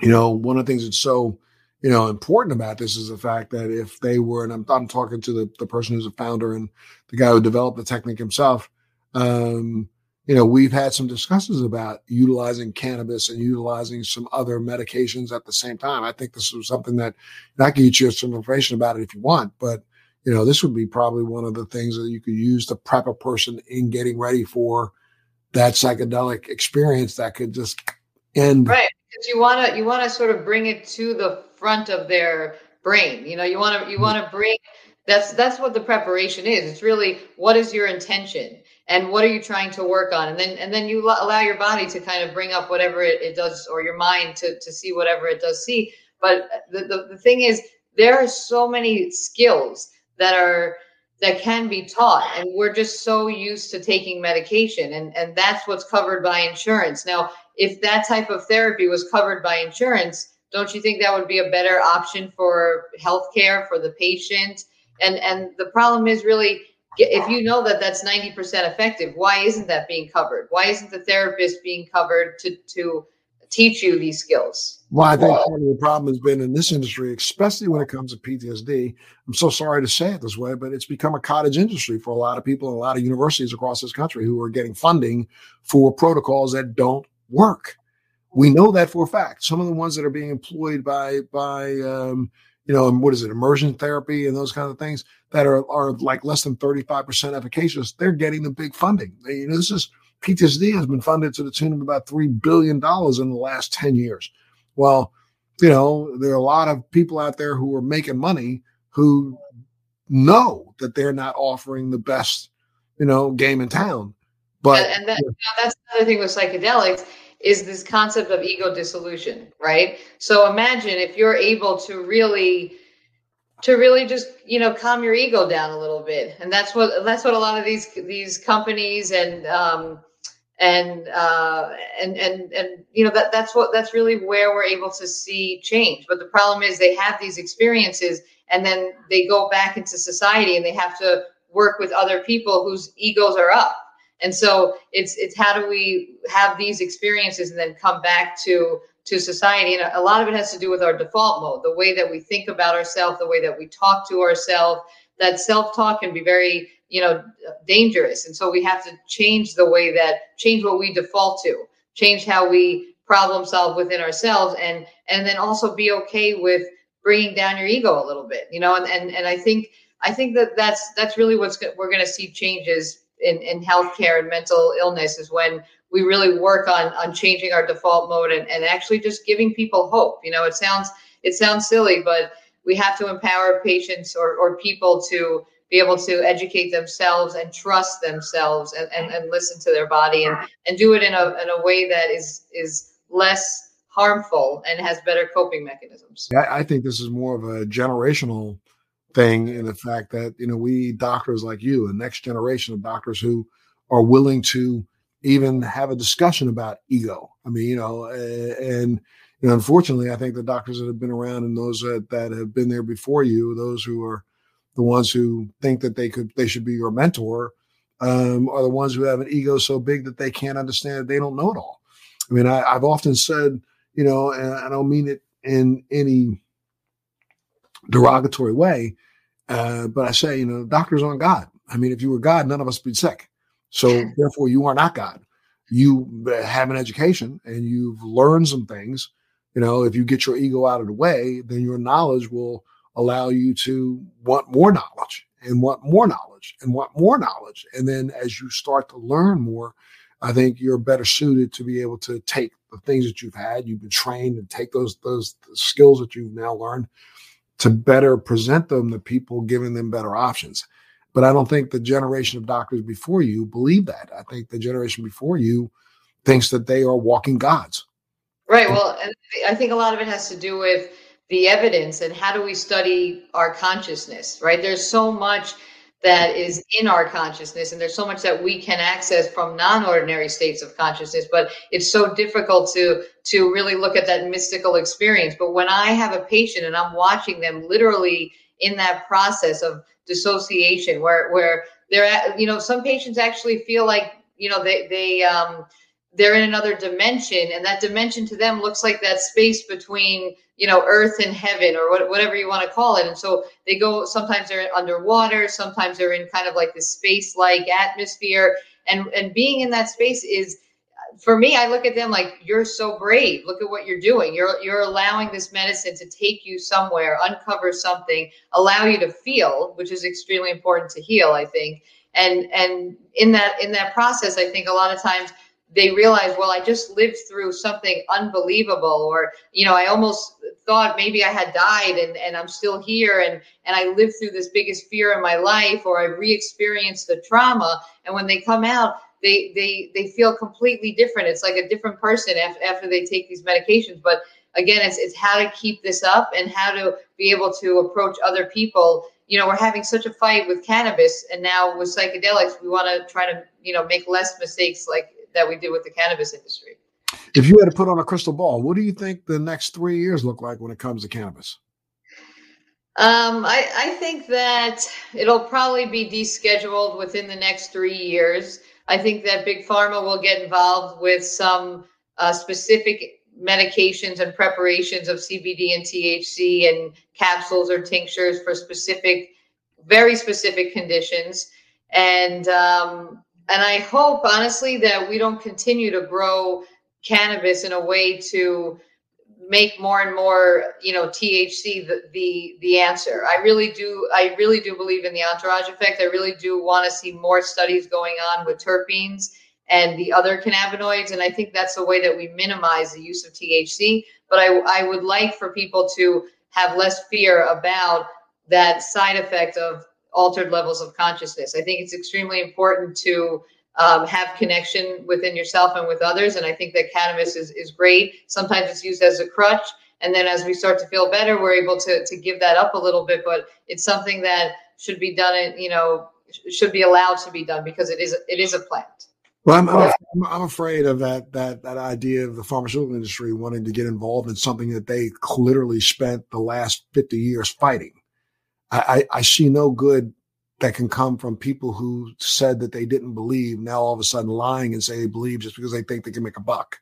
you know, one of the things that's so, you know, important about this is the fact that if they were, and I'm talking to the person who's a founder and the guy who developed the technique himself, you know, we've had some discussions about utilizing cannabis and utilizing some other medications at the same time. I think this was something that, and I can get you some information about it if you want, but you know, this would be probably one of the things that you could use to prep a person in getting ready for that psychedelic experience that could just end. Right, because you want to sort of bring it to the front of their brain. You know, you want to bring that's what the preparation is. It's really, what is your intention and what are you trying to work on, and then you allow your body to kind of bring up whatever it does, or your mind to see whatever it does see. But the thing is, there are so many skills that can be taught, and we're just so used to taking medication, and that's what's covered by insurance. Now, if that type of therapy was covered by insurance, don't you think that would be a better option for healthcare, for the patient? And the problem is really, if you know that that's 90% effective, why isn't that being covered? Why isn't the therapist being covered to teach you these skills. Well, I think part of the problem has been in this industry, especially when it comes to PTSD. I'm so sorry to say it this way, but it's become a cottage industry for a lot of people and a lot of universities across this country who are getting funding for protocols that don't work. We know that for a fact. Some of the ones that are being employed by what is it, immersion therapy and those kinds of things that are like less than 35% efficacious, they're getting the big funding. You know, this is PTSD has been funded to the tune of about $3 billion in the last 10 years. Well, you know, there are a lot of people out there who are making money who know that they're not offering the best, you know, game in town. But and that, you know, that's the other thing with psychedelics is this concept of ego dissolution, right? So imagine if you're able to really just, you know, calm your ego down a little bit. And that's what a lot of these companies and you know, that's really where we're able to see change. But the problem is they have these experiences and then they go back into society and they have to work with other people whose egos are up. And so it's how do we have these experiences and then come back to society? And a lot of it has to do with our default mode, the way that we think about ourselves, the way that we talk to ourselves. That self-talk can be very, you know, dangerous. And so we have to change what we default to, change how we problem solve within ourselves, and then also be okay with bringing down your ego a little bit, you know. And I think that that's really we're going to see changes in healthcare and mental illness is when we really work on changing our default mode and actually just giving people hope. You know, it sounds silly, but we have to empower patients or people to be able to educate themselves and trust themselves and listen to their body and do it in a way that is less harmful and has better coping mechanisms. I think this is more of a generational thing in the fact that, you know, we doctors like you, a next generation of doctors who are willing to even have a discussion about ego. I mean, you know, and you know, unfortunately, I think the doctors that have been around and those that have been there before you, those who are the ones who think that they should be your mentor, are the ones who have an ego so big that they can't understand that they don't know it all. I mean, I've often said, you know, and I don't mean it in any derogatory way, but I say, you know, doctors aren't God. I mean, if you were God, none of us would be sick. So therefore, you are not God. You have an education and you've learned some things. You know, if you get your ego out of the way, then your knowledge will allow you to want more knowledge and want more knowledge and want more knowledge. And then as you start to learn more, I think you're better suited to be able to take the things that you've been trained and take those skills that you've now learned to better present them to people, giving them better options. But I don't think the generation of doctors before you believe that. I think the generation before you thinks that they are walking gods. Right. Well, and I think a lot of it has to do with the evidence and how do we study our consciousness, right? There's so much that is in our consciousness and there's so much that we can access from non-ordinary states of consciousness, but it's so difficult to really look at that mystical experience. But when I have a patient and I'm watching them literally in that process of dissociation where they're at, you know, some patients actually feel like, you know, they're in another dimension and that dimension to them looks like that space between, you know, earth and heaven or whatever you want to call it. And so they go, sometimes they're underwater, sometimes they're in kind of like this space-like atmosphere and being in that space is, for me, I look at them like, you're so brave. Look at what you're doing. You're allowing this medicine to take you somewhere, uncover something, allow you to feel, which is extremely important to heal, I think. And in that process, I think a lot of times they realize, well, I just lived through something unbelievable, or, you know, I almost thought maybe I had died and I'm still here and I lived through this biggest fear in my life, or I re-experienced the trauma. And when they come out, they feel completely different. It's like a different person after they take these medications. But again, it's how to keep this up and how to be able to approach other people. You know, we're having such a fight with cannabis and now with psychedelics, we want to try to, you know, make less mistakes like that we did with the cannabis industry. If you had to put on a crystal ball, what do you think the next 3 years look like when it comes to cannabis? I think that it'll probably be descheduled within the next 3 years. I think that Big Pharma will get involved with some specific medications and preparations of CBD and THC and capsules or tinctures for specific, very specific conditions. And I hope, honestly, that we don't continue to grow cannabis in a way to make more and more, you know, THC the answer. I really do believe in the entourage effect. I really do want to see more studies going on with terpenes and the other cannabinoids. And I think that's the way that we minimize the use of THC. But I would like for people to have less fear about that side effect of altered levels of consciousness. I think it's extremely important to have connection within yourself and with others. And I think that cannabis is great. Sometimes it's used as a crutch. And then as we start to feel better, we're able to give that up a little bit, but it's something that should be done, and, you know, should be allowed to be done because it is a plant. Well, I'm afraid of that idea of the pharmaceutical industry wanting to get involved in something that they literally spent the last 50 years fighting. I see no good that can come from people who said that they didn't believe, now all of a sudden lying and say they believe just because they think they can make a buck.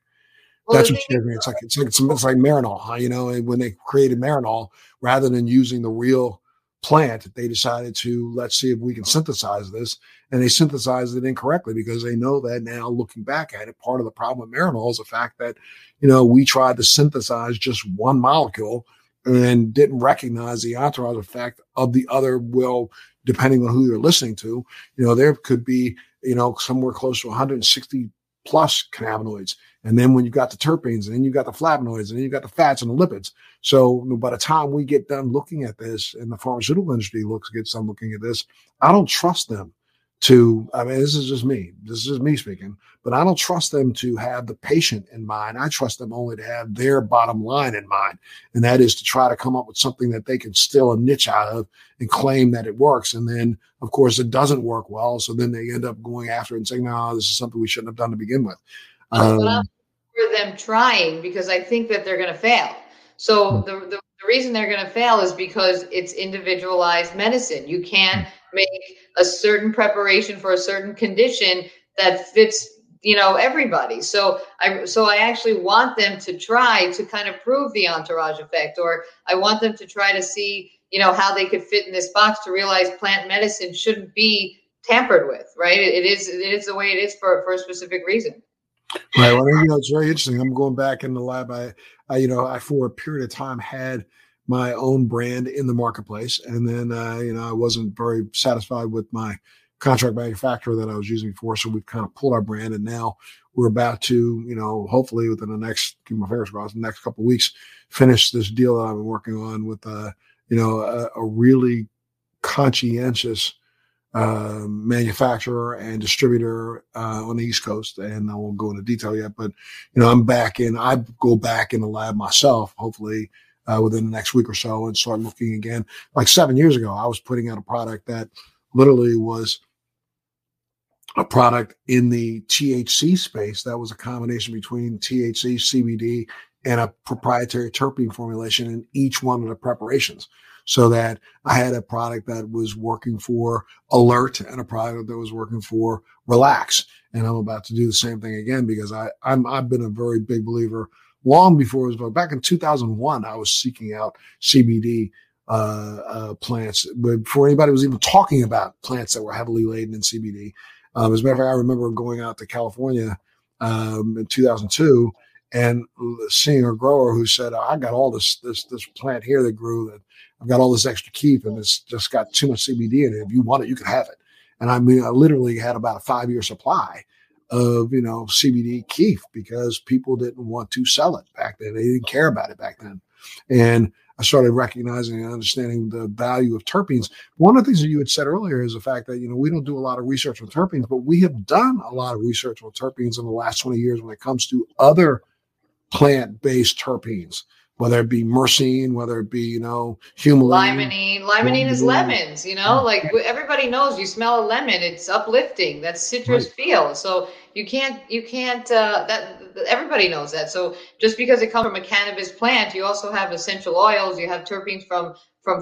Well, that's what scares me. It's like Marinol, huh? You know, and when they created Marinol, rather than using the real plant, they decided to, let's see if we can synthesize this. And they synthesized it incorrectly because they know that now, looking back at it, part of the problem with Marinol is the fact that, you know, we tried to synthesize just one molecule and didn't recognize the entourage effect of the other. Well, depending on who you're listening to, you know, there could be, you know, somewhere close to 160 plus cannabinoids. And then when you've got the terpenes, and then you've got the flavonoids, and then you've got the fats and the lipids. So by the time we get done looking at this, and the pharmaceutical industry gets done looking at this, I don't trust them to, I mean, this is just me speaking, but I don't trust them to have the patient in mind. I trust them only to have their bottom line in mind. And that is to try to come up with something that they can steal a niche out of and claim that it works. And then, of course, it doesn't work well. So then they end up going after it and saying, no, this is something we shouldn't have done to begin with. But I'm for them trying, because I think that they're going to fail. So the reason they're going to fail is because it's individualized medicine. You can't make a certain preparation for a certain condition that fits, you know, everybody. So I actually want them to try to kind of prove the entourage effect, or I want them to try to see, you know, how they could fit in this box to realize plant medicine shouldn't be tampered with, right? It is the way it is for a specific reason. Right. Well, you know, it's very interesting. I'm going back in the lab. I for a period of time had my own brand in the marketplace. And then, you know, I wasn't very satisfied with my contract manufacturer that I was using for. So we've kind of pulled our brand, and now we're about to, you know, hopefully within the next, keep my fingers crossed, the next couple of weeks, finish this deal that I've been working on with, you know, a really conscientious manufacturer and distributor on the East Coast. And I won't go into detail yet, but, you know, I go back in the lab myself, hopefully, within the next week or so, and start looking again. Like 7 years ago, I was putting out a product that literally was a product in the THC space that was a combination between THC, CBD, and a proprietary terpene formulation in each one of the preparations. So that I had a product that was working for alert and a product that was working for relax. And I'm about to do the same thing again, because I've been a very big believer long before it was, back in 2001, I was seeking out CBD plants before anybody was even talking about plants that were heavily laden in CBD. As a matter of fact, I remember going out to California in 2002 and seeing a grower who said, I got all this plant here that grew, that I've got all this extra keep, and it's just got too much CBD in it. If you want it, you can have it. And I mean, I literally had about a 5-year supply of, you know, CBD keef, because people didn't want to sell it back then. They didn't care about it back then. And I started recognizing and understanding the value of terpenes. One of the things that you had said earlier is the fact that, you know, we don't do a lot of research on terpenes, but we have done a lot of research on terpenes in the last 20 years when it comes to other plant-based terpenes, whether it be myrcene, whether it be, you know, humulene. Limonene is lemons, you know, like everybody knows, you smell a lemon, it's uplifting. That's citrus feel. So you can't, everybody knows that. So just because it comes from a cannabis plant, you also have essential oils, you have terpenes from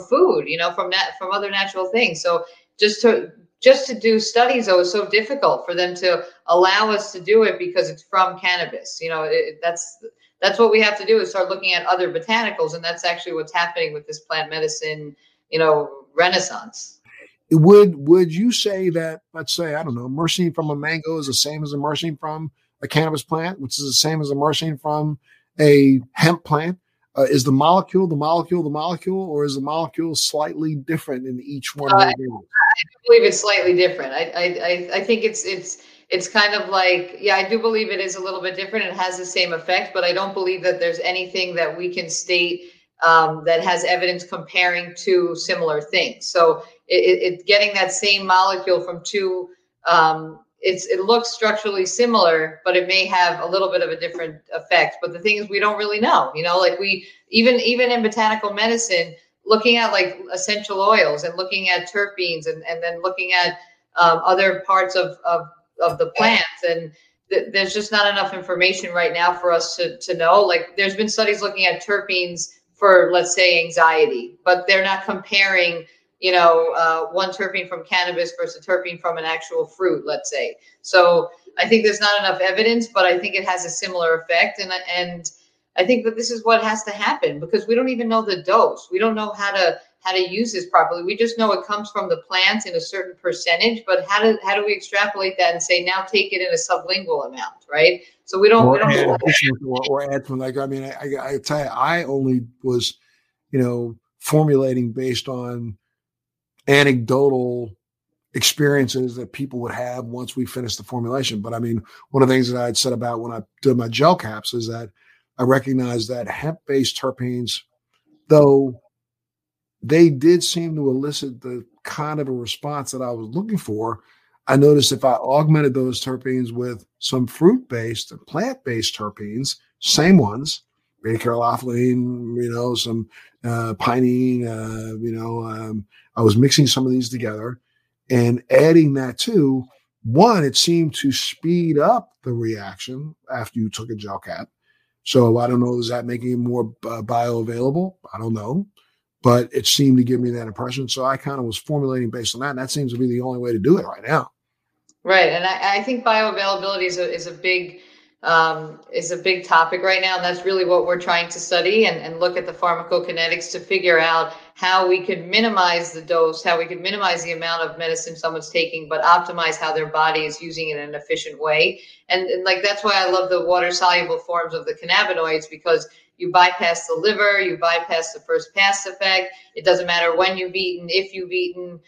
food, you know, from other natural things. So just to do studies, though, is so difficult for them to allow us to do it because it's from cannabis. You know, it, that's that's what we have to do, is start looking at other botanicals. And that's actually what's happening with this plant medicine, you know, renaissance. Would you say that, let's say, I don't know, myrcene from a mango is the same as a myrcene from a cannabis plant, which is the same as a myrcene from a hemp plant? Is the molecule, or is the molecule slightly different in each one? I believe it's slightly different. I think it's kind of like, yeah, I do believe it is a little bit different. It has the same effect, but I don't believe that there's anything that we can state that has evidence comparing two similar things. So it getting that same molecule from two, it looks structurally similar, but it may have a little bit of a different effect. But the thing is, we don't really know, you know, like we, even in botanical medicine, looking at like essential oils and looking at terpenes and then looking at other parts of the plants. And there's just not enough information right now for us to know. Like there's been studies looking at terpenes for, let's say, anxiety, but they're not comparing, you know, one terpene from cannabis versus a terpene from an actual fruit, let's say. So I think there's not enough evidence, but I think it has a similar effect. And I think that this is what has to happen, because we don't even know the dose. We don't know how to use this properly. We just know it comes from the plants in a certain percentage, but how do we extrapolate that and say, now take it in a sublingual amount, right? So we don't add from, like, I mean, I tell you, I only was, you know, formulating based on anecdotal experiences that people would have once we finished the formulation. But I mean, one of the things that I had said about when I did my gel caps is that I recognized that hemp-based terpenes, though they did seem to elicit the kind of a response that I was looking for, I noticed if I augmented those terpenes with some fruit-based and plant-based terpenes, same ones, beta-carotene, you know, some pinene, you know, I was mixing some of these together and adding that to one, it seemed to speed up the reaction after you took a gel cap. So I don't know, is that making it more bioavailable? I don't know, but it seemed to give me that impression. So I kind of was formulating based on that. And that seems to be the only way to do it right now. Right. And I think bioavailability is a big topic right now. And that's really what we're trying to study and look at the pharmacokinetics to figure out how we could minimize the dose, how we could minimize the amount of medicine someone's taking, but optimize how their body is using it in an efficient way. And like, that's why I love the water soluble forms of the cannabinoids, because you bypass the liver, you bypass the first pass effect. It doesn't matter when you've eaten, if you've eaten,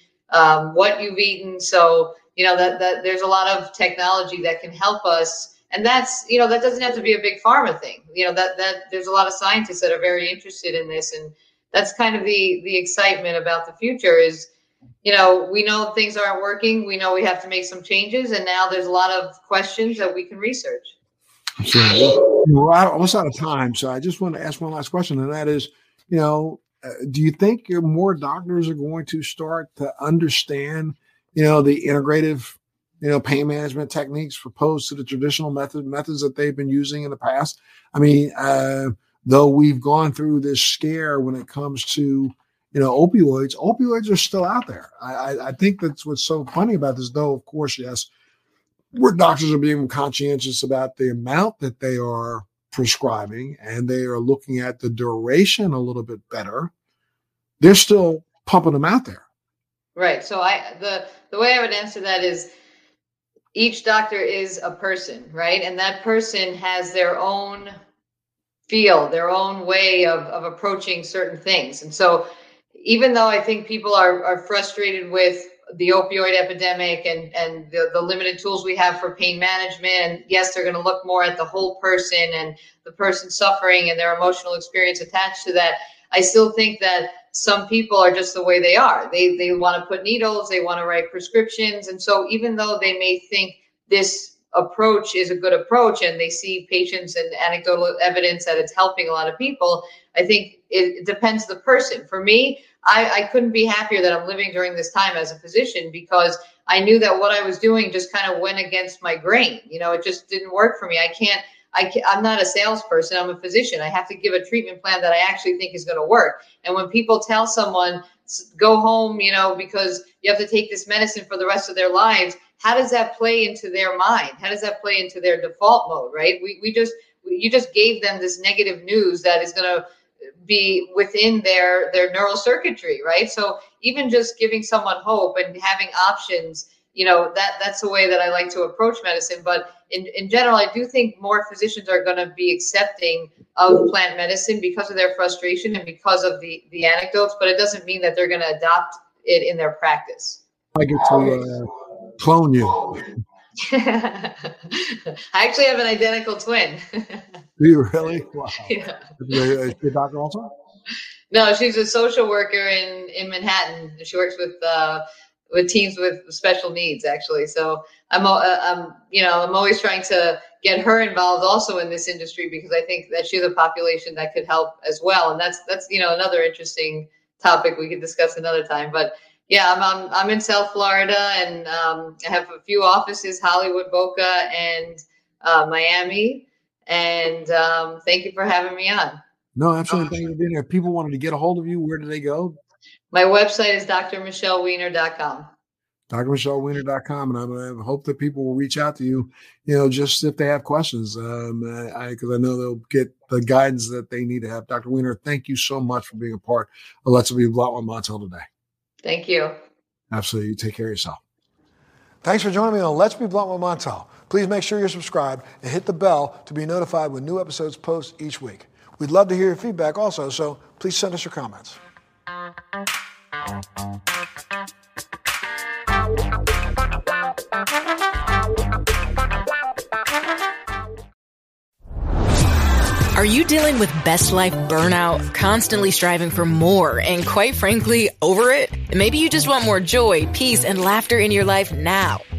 what you've eaten. So, you know, that there's a lot of technology that can help us. And that's, you know, that doesn't have to be a big pharma thing. You know, that there's a lot of scientists that are very interested in this. And that's kind of the excitement about the future is, you know, we know things aren't working. We know we have to make some changes. And now there's a lot of questions that we can research. Sure. We're almost out of time. So I just want to ask one last question. And that is, you know, do you think more doctors are going to start to understand, you know, the integrative, you know, pain management techniques opposed to the traditional methods that they've been using in the past? I mean, though we've gone through this scare when it comes to, you know, opioids are still out there. I think that's what's so funny about this, though, of course, yes, where doctors are being conscientious about the amount that they are prescribing and they are looking at the duration a little bit better. They're still pumping them out there. Right. So the way I would answer that is, each doctor is a person, right? And that person has their own feel, their own way of approaching certain things. And so even though I think people are frustrated with the opioid epidemic and the limited tools we have for pain management, and yes, they're going to look more at the whole person and the person suffering and their emotional experience attached to that, I still think that some people are just the way they are. They want to put needles, they want to write prescriptions. And so even though they may think this approach is a good approach and they see patients and anecdotal evidence that it's helping a lot of people, I think it depends on the person. For me, I couldn't be happier that I'm living during this time as a physician, because I knew that what I was doing just kind of went against my grain. You know, it just didn't work for me. I'm not a salesperson. I'm a physician. I have to give a treatment plan that I actually think is going to work. And when people tell someone, go home, you know, because you have to take this medicine for the rest of their lives, how does that play into their mind? How does that play into their default mode, right? We just you just gave them this negative news that is going to be within their neural circuitry, right? So even just giving someone hope and having options, you know, that's the way that I like to approach medicine. But in general, I do think more physicians are going to be accepting of plant medicine because of their frustration and because of the anecdotes, but it doesn't mean that they're going to adopt it in their practice. I get to clone you. I actually have an identical twin. Do you really? Wow. Yeah. Is she a doctor also? No, she's a social worker in Manhattan. She works with teens with special needs, actually. So I'm always trying to get her involved also in this industry, because I think that she's a population that could help as well. And that's, you know, another interesting topic we could discuss another time. But yeah, I'm in South Florida, and I have a few offices, Hollywood, Boca, and Miami. And thank you for having me on. No, absolutely. Thank you for being here. If people wanted to get a hold of you, where do they go? My website is drmichelleweiner.com. drmichelleweiner.com. And I hope that people will reach out to you, you know, just if they have questions, because I know they'll get the guidance that they need to have. Dr. Weiner, thank you so much for being a part of Let's Be Blunt with Montel today. Thank you. Absolutely. You take care of yourself. Thanks for joining me on Let's Be Blunt with Montel. Please make sure you're subscribed and hit the bell to be notified when new episodes post each week. We'd love to hear your feedback also, so please send us your comments. Are you dealing with best life burnout, constantly striving for more, and quite frankly, over it? Maybe you just want more joy, peace, and laughter in your life now.